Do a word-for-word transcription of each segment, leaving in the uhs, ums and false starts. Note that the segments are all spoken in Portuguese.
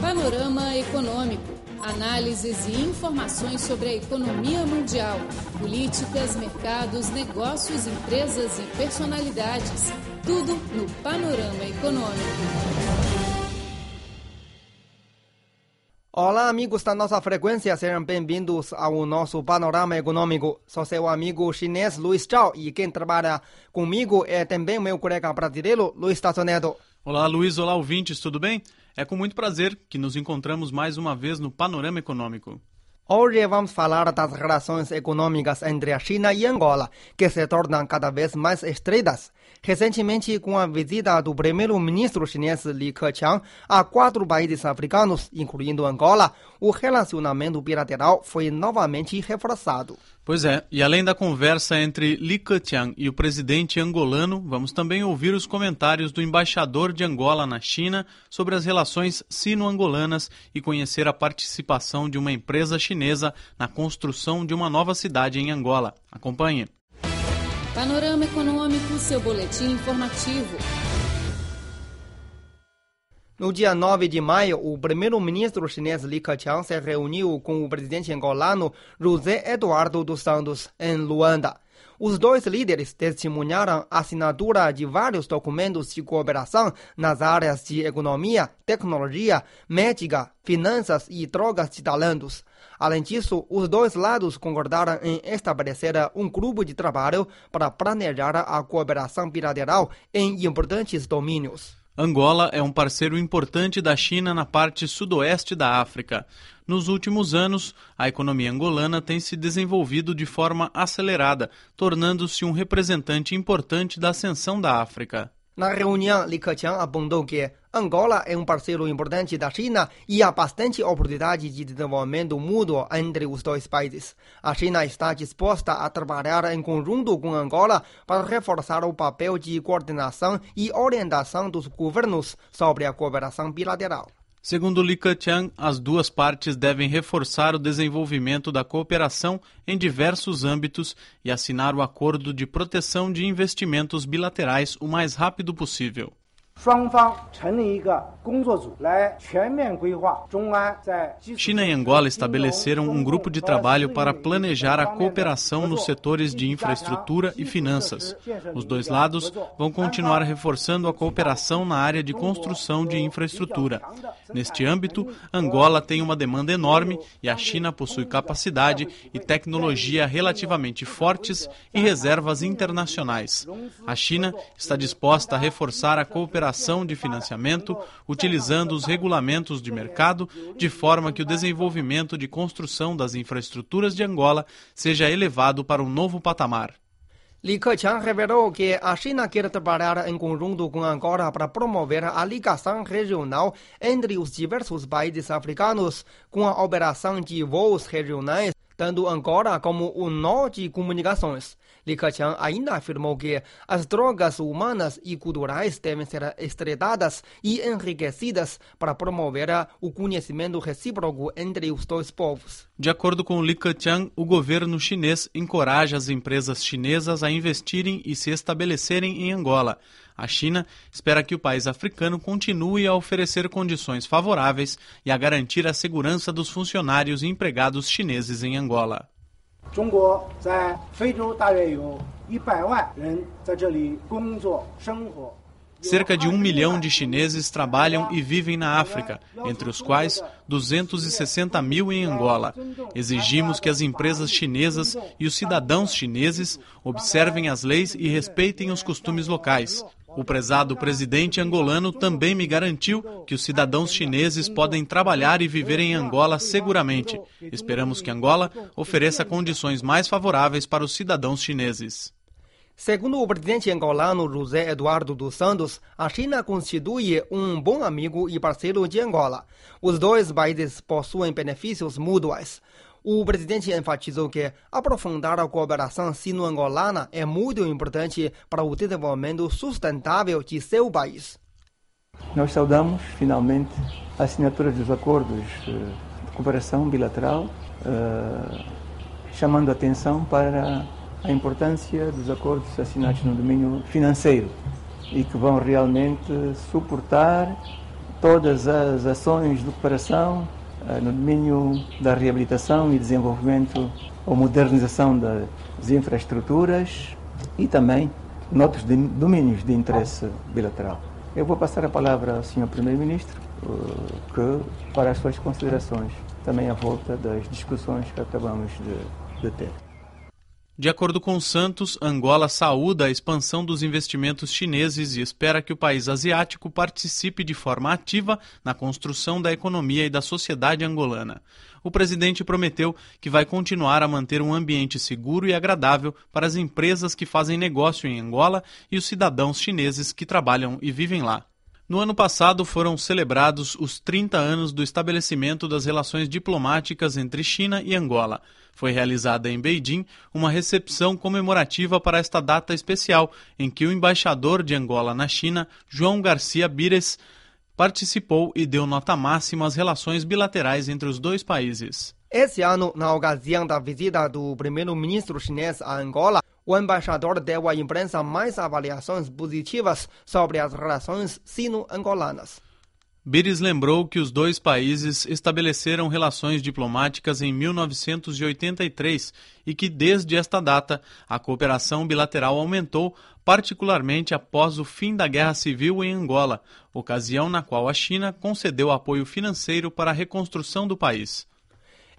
Panorama Econômico. Análises e informações sobre a economia mundial, políticas, mercados, negócios, empresas e personalidades. Tudo no Panorama Econômico. Olá, amigos da nossa frequência, sejam bem-vindos ao nosso Panorama Econômico. Sou seu amigo chinês Luiz Zhao e quem trabalha comigo é também o meu colega brasileiro Luiz Tassonedo. Olá, Luiz. Olá, ouvintes. Tudo bem? É com muito prazer que nos encontramos mais uma vez no Panorama Econômico. Hoje vamos falar das relações econômicas entre a China e Angola, que se tornam cada vez mais estreitas. Recentemente, com a visita do primeiro-ministro chinês Li Keqiang a quatro países africanos, incluindo Angola, o relacionamento bilateral foi novamente reforçado. Pois é, e além da conversa entre Li Keqiang e o presidente angolano, vamos também ouvir os comentários do embaixador de Angola na China sobre as relações sino-angolanas e conhecer a participação de uma empresa chinesa na construção de uma nova cidade em Angola. Acompanhe. Panorama Econômico, seu boletim informativo. No dia nove de maio, o primeiro-ministro chinês Li Keqiang se reuniu com o presidente angolano José Eduardo dos Santos, em Luanda. Os dois líderes testemunharam a assinatura de vários documentos de cooperação nas áreas de economia, tecnologia, médica, finanças e trocas de talentos. Além disso, os dois lados concordaram em estabelecer um grupo de trabalho para planejar a cooperação bilateral em importantes domínios. Angola é um parceiro importante da China na parte sudoeste da África. Nos últimos anos, a economia angolana tem se desenvolvido de forma acelerada, tornando-se um representante importante da ascensão da África. Na reunião, Li Keqiang apontou que Angola é um parceiro importante da China e há bastante oportunidade de desenvolvimento mútuo entre os dois países. A China está disposta a trabalhar em conjunto com Angola para reforçar o papel de coordenação e orientação dos governos sobre a cooperação bilateral. Segundo Li Keqiang, as duas partes devem reforçar o desenvolvimento da cooperação em diversos âmbitos e assinar o acordo de proteção de investimentos bilaterais o mais rápido possível. China e Angola estabeleceram um grupo de trabalho para planejar a cooperação nos setores de infraestrutura e finanças. Os dois lados vão continuar reforçando a cooperação na área de construção de infraestrutura. Neste âmbito, Angola tem uma demanda enorme e a China possui capacidade e tecnologia relativamente fortes e reservas internacionais. A China está disposta a reforçar a cooperação de financiamento, utilizando os regulamentos de mercado, de forma que o desenvolvimento de construção das infraestruturas de Angola seja elevado para um novo patamar. Li Keqiang revelou que a China quer trabalhar em conjunto com Angola para promover a ligação regional entre os diversos países africanos, com a operação de voos regionais, tanto Angola como o nó de comunicações. Li Keqiang ainda afirmou que as trocas humanas e culturais devem ser estreitadas e enriquecidas para promover o conhecimento recíproco entre os dois povos. De acordo com Li Keqiang, o governo chinês encoraja as empresas chinesas a investirem e se estabelecerem em Angola. A China espera que o país africano continue a oferecer condições favoráveis e a garantir a segurança dos funcionários e empregados chineses em Angola. Cerca de um milhão de chineses trabalham e vivem na África, entre os quais duzentos e sessenta mil em Angola. Exigimos que as empresas chinesas e os cidadãos chineses observem as leis e respeitem os costumes locais. O prezado presidente angolano também me garantiu que os cidadãos chineses podem trabalhar e viver em Angola seguramente. Esperamos que Angola ofereça condições mais favoráveis para os cidadãos chineses. Segundo o presidente angolano José Eduardo dos Santos, a China constitui um bom amigo e parceiro de Angola. Os dois países possuem benefícios mútuos. O presidente enfatizou que aprofundar a cooperação sino-angolana é muito importante para o desenvolvimento sustentável de seu país. Nós saudamos, finalmente, a assinatura dos acordos de cooperação bilateral, chamando a atenção para a importância dos acordos assinados no domínio financeiro e que vão realmente suportar todas as ações de cooperação no domínio da reabilitação e desenvolvimento ou modernização das infraestruturas e também noutros domínios de interesse bilateral. Eu vou passar a palavra ao senhor Primeiro-Ministro que, para as suas considerações, também à volta das discussões que acabamos de, de ter. De acordo com Santos, Angola saúda a expansão dos investimentos chineses e espera que o país asiático participe de forma ativa na construção da economia e da sociedade angolana. O presidente prometeu que vai continuar a manter um ambiente seguro e agradável para as empresas que fazem negócio em Angola e os cidadãos chineses que trabalham e vivem lá. No ano passado foram celebrados os trinta anos do estabelecimento das relações diplomáticas entre China e Angola. Foi realizada em Beijing uma recepção comemorativa para esta data especial, em que o embaixador de Angola na China, João Garcia Bires, participou e deu nota máxima às relações bilaterais entre os dois países. Esse ano, na ocasião da visita do primeiro-ministro chinês a Angola, o embaixador deu à imprensa mais avaliações positivas sobre as relações sino-angolanas. Bires lembrou que os dois países estabeleceram relações diplomáticas em mil novecentos e oitenta e três e que, desde esta data, a cooperação bilateral aumentou, particularmente após o fim da Guerra Civil em Angola, ocasião na qual a China concedeu apoio financeiro para a reconstrução do país.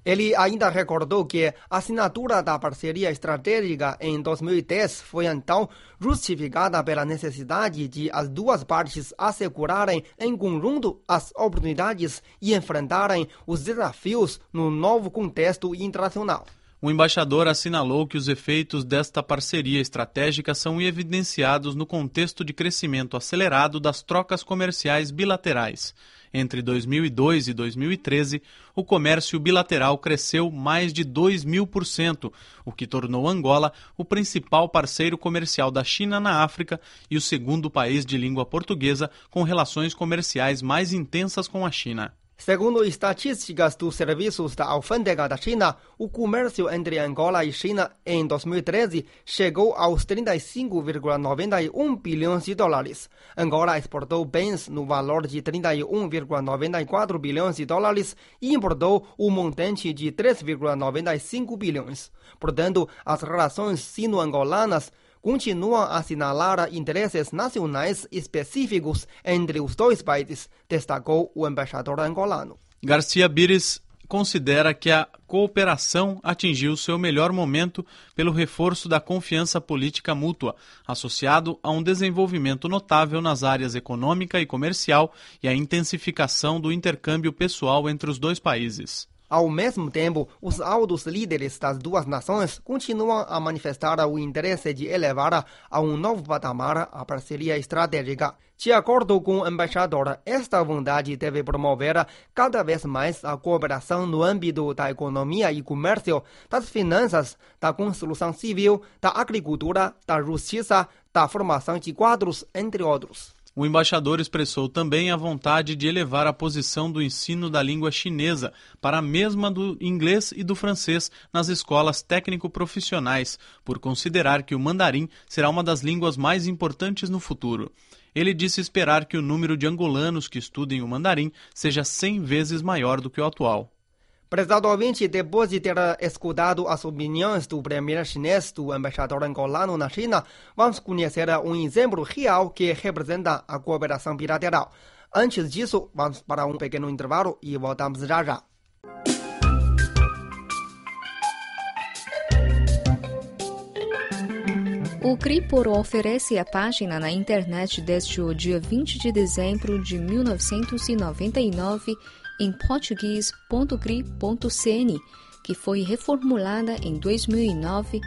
Ele ainda recordou que a assinatura da parceria estratégica em dois mil e dez foi então justificada pela necessidade de as duas partes assegurarem em conjunto as oportunidades e enfrentarem os desafios no novo contexto internacional. O embaixador assinalou que os efeitos desta parceria estratégica são evidenciados no contexto de crescimento acelerado das trocas comerciais bilaterais. Entre dois mil e dois e dois mil e treze, o comércio bilateral cresceu mais de dois mil por cento, o que tornou Angola o principal parceiro comercial da China na África e o segundo país de língua portuguesa com relações comerciais mais intensas com a China. Segundo estatísticas dos serviços da alfândega da China, o comércio entre Angola e China em dois mil e treze chegou aos trinta e cinco vírgula noventa e um bilhões de dólares. Angola exportou bens no valor de trinta e um vírgula noventa e quatro bilhões de dólares e importou um montante de três vírgula noventa e cinco bilhões. Portanto, as relações sino-angolanas continuam a assinalar interesses nacionais específicos entre os dois países, destacou o embaixador angolano. Garcia Bires considera que a cooperação atingiu seu melhor momento pelo reforço da confiança política mútua, associado a um desenvolvimento notável nas áreas econômica e comercial e a intensificação do intercâmbio pessoal entre os dois países. Ao mesmo tempo, os altos líderes das duas nações continuam a manifestar o interesse de elevar a um novo patamar a parceria estratégica. De acordo com o embaixador, esta vontade deve promover cada vez mais a cooperação no âmbito da economia e comércio, das finanças, da construção civil, da agricultura, da justiça, da formação de quadros, entre outros. O embaixador expressou também a vontade de elevar a posição do ensino da língua chinesa para a mesma do inglês e do francês nas escolas técnico-profissionais, por considerar que o mandarim será uma das línguas mais importantes no futuro. Ele disse esperar que o número de angolanos que estudem o mandarim seja cem vezes maior do que o atual. Prezado ouvinte, depois de ter escutado as opiniões do primeiro chinês do embaixador angolano na China, vamos conhecer um exemplo real que representa a cooperação bilateral. Antes disso, vamos para um pequeno intervalo e voltamos já já. O Cripor oferece a página na internet desde o dia vinte de dezembro de mil novecentos e noventa e nove em português ponto cri ponto c n, que foi reformulada em dois mil e nove,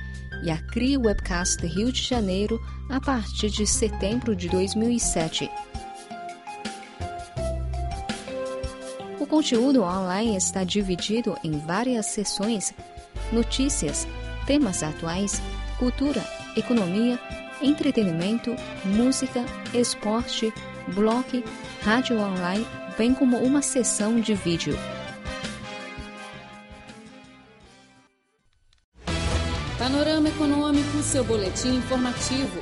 e a C R I Webcast de Rio de Janeiro a partir de setembro de dois mil e sete. O conteúdo online está dividido em várias seções: notícias, temas atuais, cultura, economia, entretenimento, música, esporte, blog, rádio online, bem como uma sessão de vídeo. Panorama Econômico, seu boletim informativo.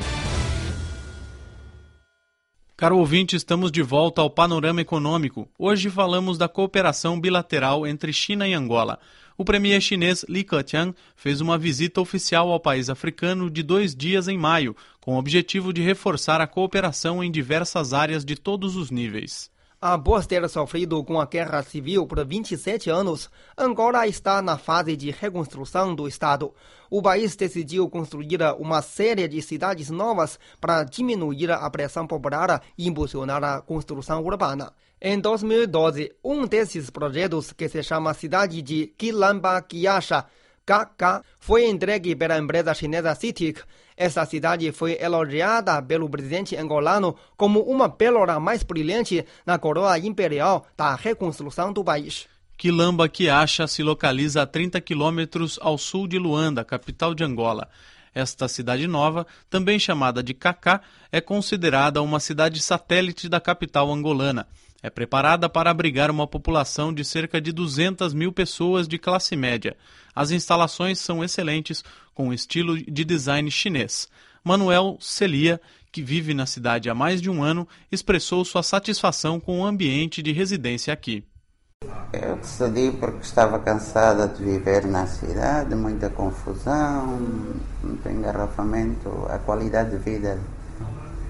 Caro ouvinte, estamos de volta ao Panorama Econômico. Hoje falamos da cooperação bilateral entre China e Angola. O premier chinês Li Keqiang fez uma visita oficial ao país africano de dois dias em maio, com o objetivo de reforçar a cooperação em diversas áreas de todos os níveis. Após ter sofrido com a guerra civil por vinte e sete anos, Angola está na fase de reconstrução do Estado. O país decidiu construir uma série de cidades novas para diminuir a pressão popular e impulsionar a construção urbana. Em dois mil e doze, um desses projetos, que se chama Cidade de Kilamba Kiaxi, K K, foi entregue pela empresa chinesa C I T I C. Essa cidade foi elogiada pelo presidente angolano como uma pérola mais brilhante na coroa imperial da reconstrução do país. Kilamba Kiaxi se localiza a trinta quilômetros ao sul de Luanda, capital de Angola. Esta cidade nova, também chamada de K K, é considerada uma cidade satélite da capital angolana. É preparada para abrigar uma população de cerca de duzentas mil pessoas de classe média. As instalações são excelentes, com um estilo de design chinês. Manuel Celia, que vive na cidade há mais de um ano, expressou sua satisfação com o ambiente de residência aqui. Eu decidi porque estava cansada de viver na cidade, muita confusão, muito engarrafamento, a qualidade de vida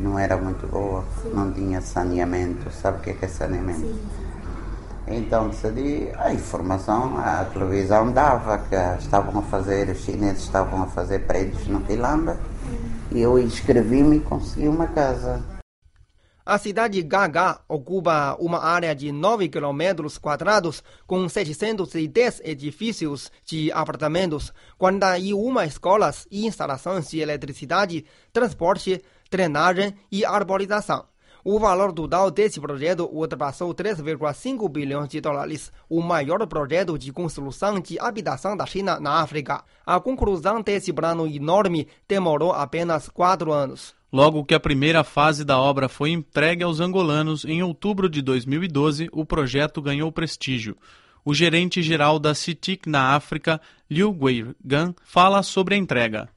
não era muito boa, sim. Não tinha saneamento, sabe o que é, que é saneamento? Sim. Então decidi, a informação, a televisão dava que estavam a fazer, os chineses estavam a fazer prédios no Quilamba, e eu inscrevi-me e consegui uma casa. A cidade Gaga ocupa uma área de nove quilômetros quadrados com setecentos e dez edifícios de apartamentos, quarenta e uma escolas e instalações de eletricidade, transporte, drenagem e arborização. O valor total desse projeto ultrapassou três vírgula cinco bilhões de dólares, o maior projeto de construção de habitação da China na África. A conclusão desse plano enorme demorou apenas quatro anos. Logo que a primeira fase da obra foi entregue aos angolanos, em outubro de dois mil e doze, o projeto ganhou prestígio. O gerente-geral da C I T I C na África, Liu Guigang, fala sobre a entrega.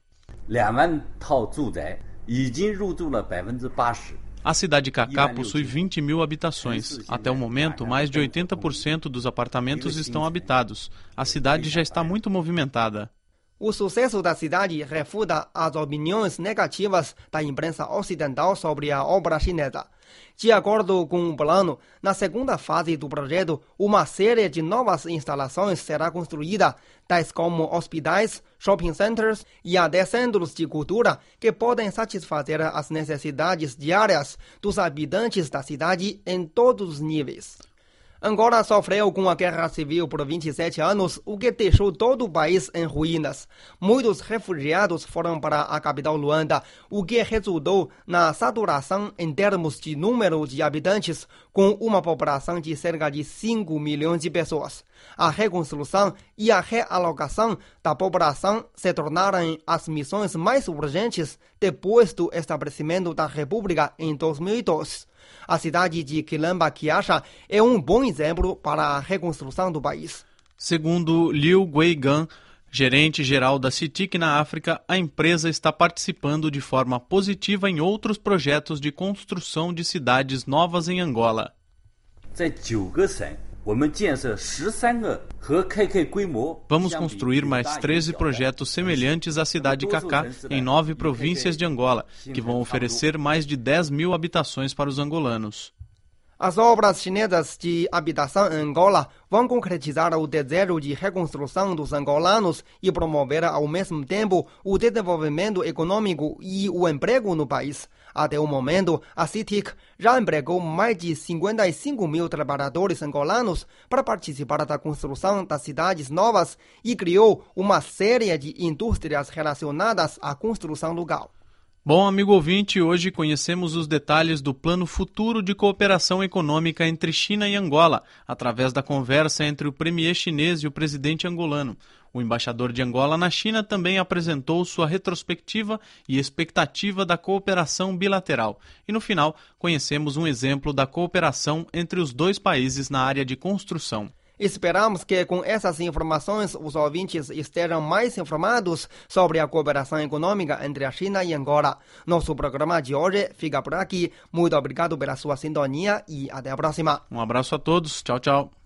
A cidade Kaká possui vinte mil habitações. Até o momento, mais de oitenta por cento dos apartamentos estão habitados. A cidade já está muito movimentada. O sucesso da cidade refuta as opiniões negativas da imprensa ocidental sobre a obra chinesa. De acordo com o plano, na segunda fase do projeto, uma série de novas instalações será construída, tais como hospitais, shopping centers e até centros de cultura que podem satisfazer as necessidades diárias dos habitantes da cidade em todos os níveis. Angola sofreu com a guerra civil por vinte e sete anos, o que deixou todo o país em ruínas. Muitos refugiados foram para a capital Luanda, o que resultou na saturação em termos de número de habitantes, com uma população de cerca de cinco milhões de pessoas. A reconstrução e a realocação da população se tornaram as missões mais urgentes depois do estabelecimento da República em dois mil e doze. A cidade de Kilamba Kiaxi é um bom exemplo para a reconstrução do país. Segundo Liu Guigang, gerente-geral da C I T I C na África, a empresa está participando de forma positiva em outros projetos de construção de cidades novas em Angola. Vamos construir mais treze projetos semelhantes à cidade Kaká em nove províncias de Angola, que vão oferecer mais de dez mil habitações para os angolanos. As obras chinesas de habitação em Angola vão concretizar o desejo de reconstrução dos angolanos e promover ao mesmo tempo o desenvolvimento econômico e o emprego no país. Até o momento, a C I T I C já empregou mais de cinquenta e cinco mil trabalhadores angolanos para participar da construção das cidades novas e criou uma série de indústrias relacionadas à construção local. Bom, amigo ouvinte, hoje conhecemos os detalhes do Plano Futuro de Cooperação Econômica entre China e Angola, através da conversa entre o premier chinês e o presidente angolano. O embaixador de Angola na China também apresentou sua retrospectiva e expectativa da cooperação bilateral. E no final, conhecemos um exemplo da cooperação entre os dois países na área de construção. Esperamos que com essas informações os ouvintes estejam mais informados sobre a cooperação econômica entre a China e Angola. Nosso programa de hoje fica por aqui. Muito obrigado pela sua sintonia e até a próxima. Um abraço a todos. Tchau, tchau.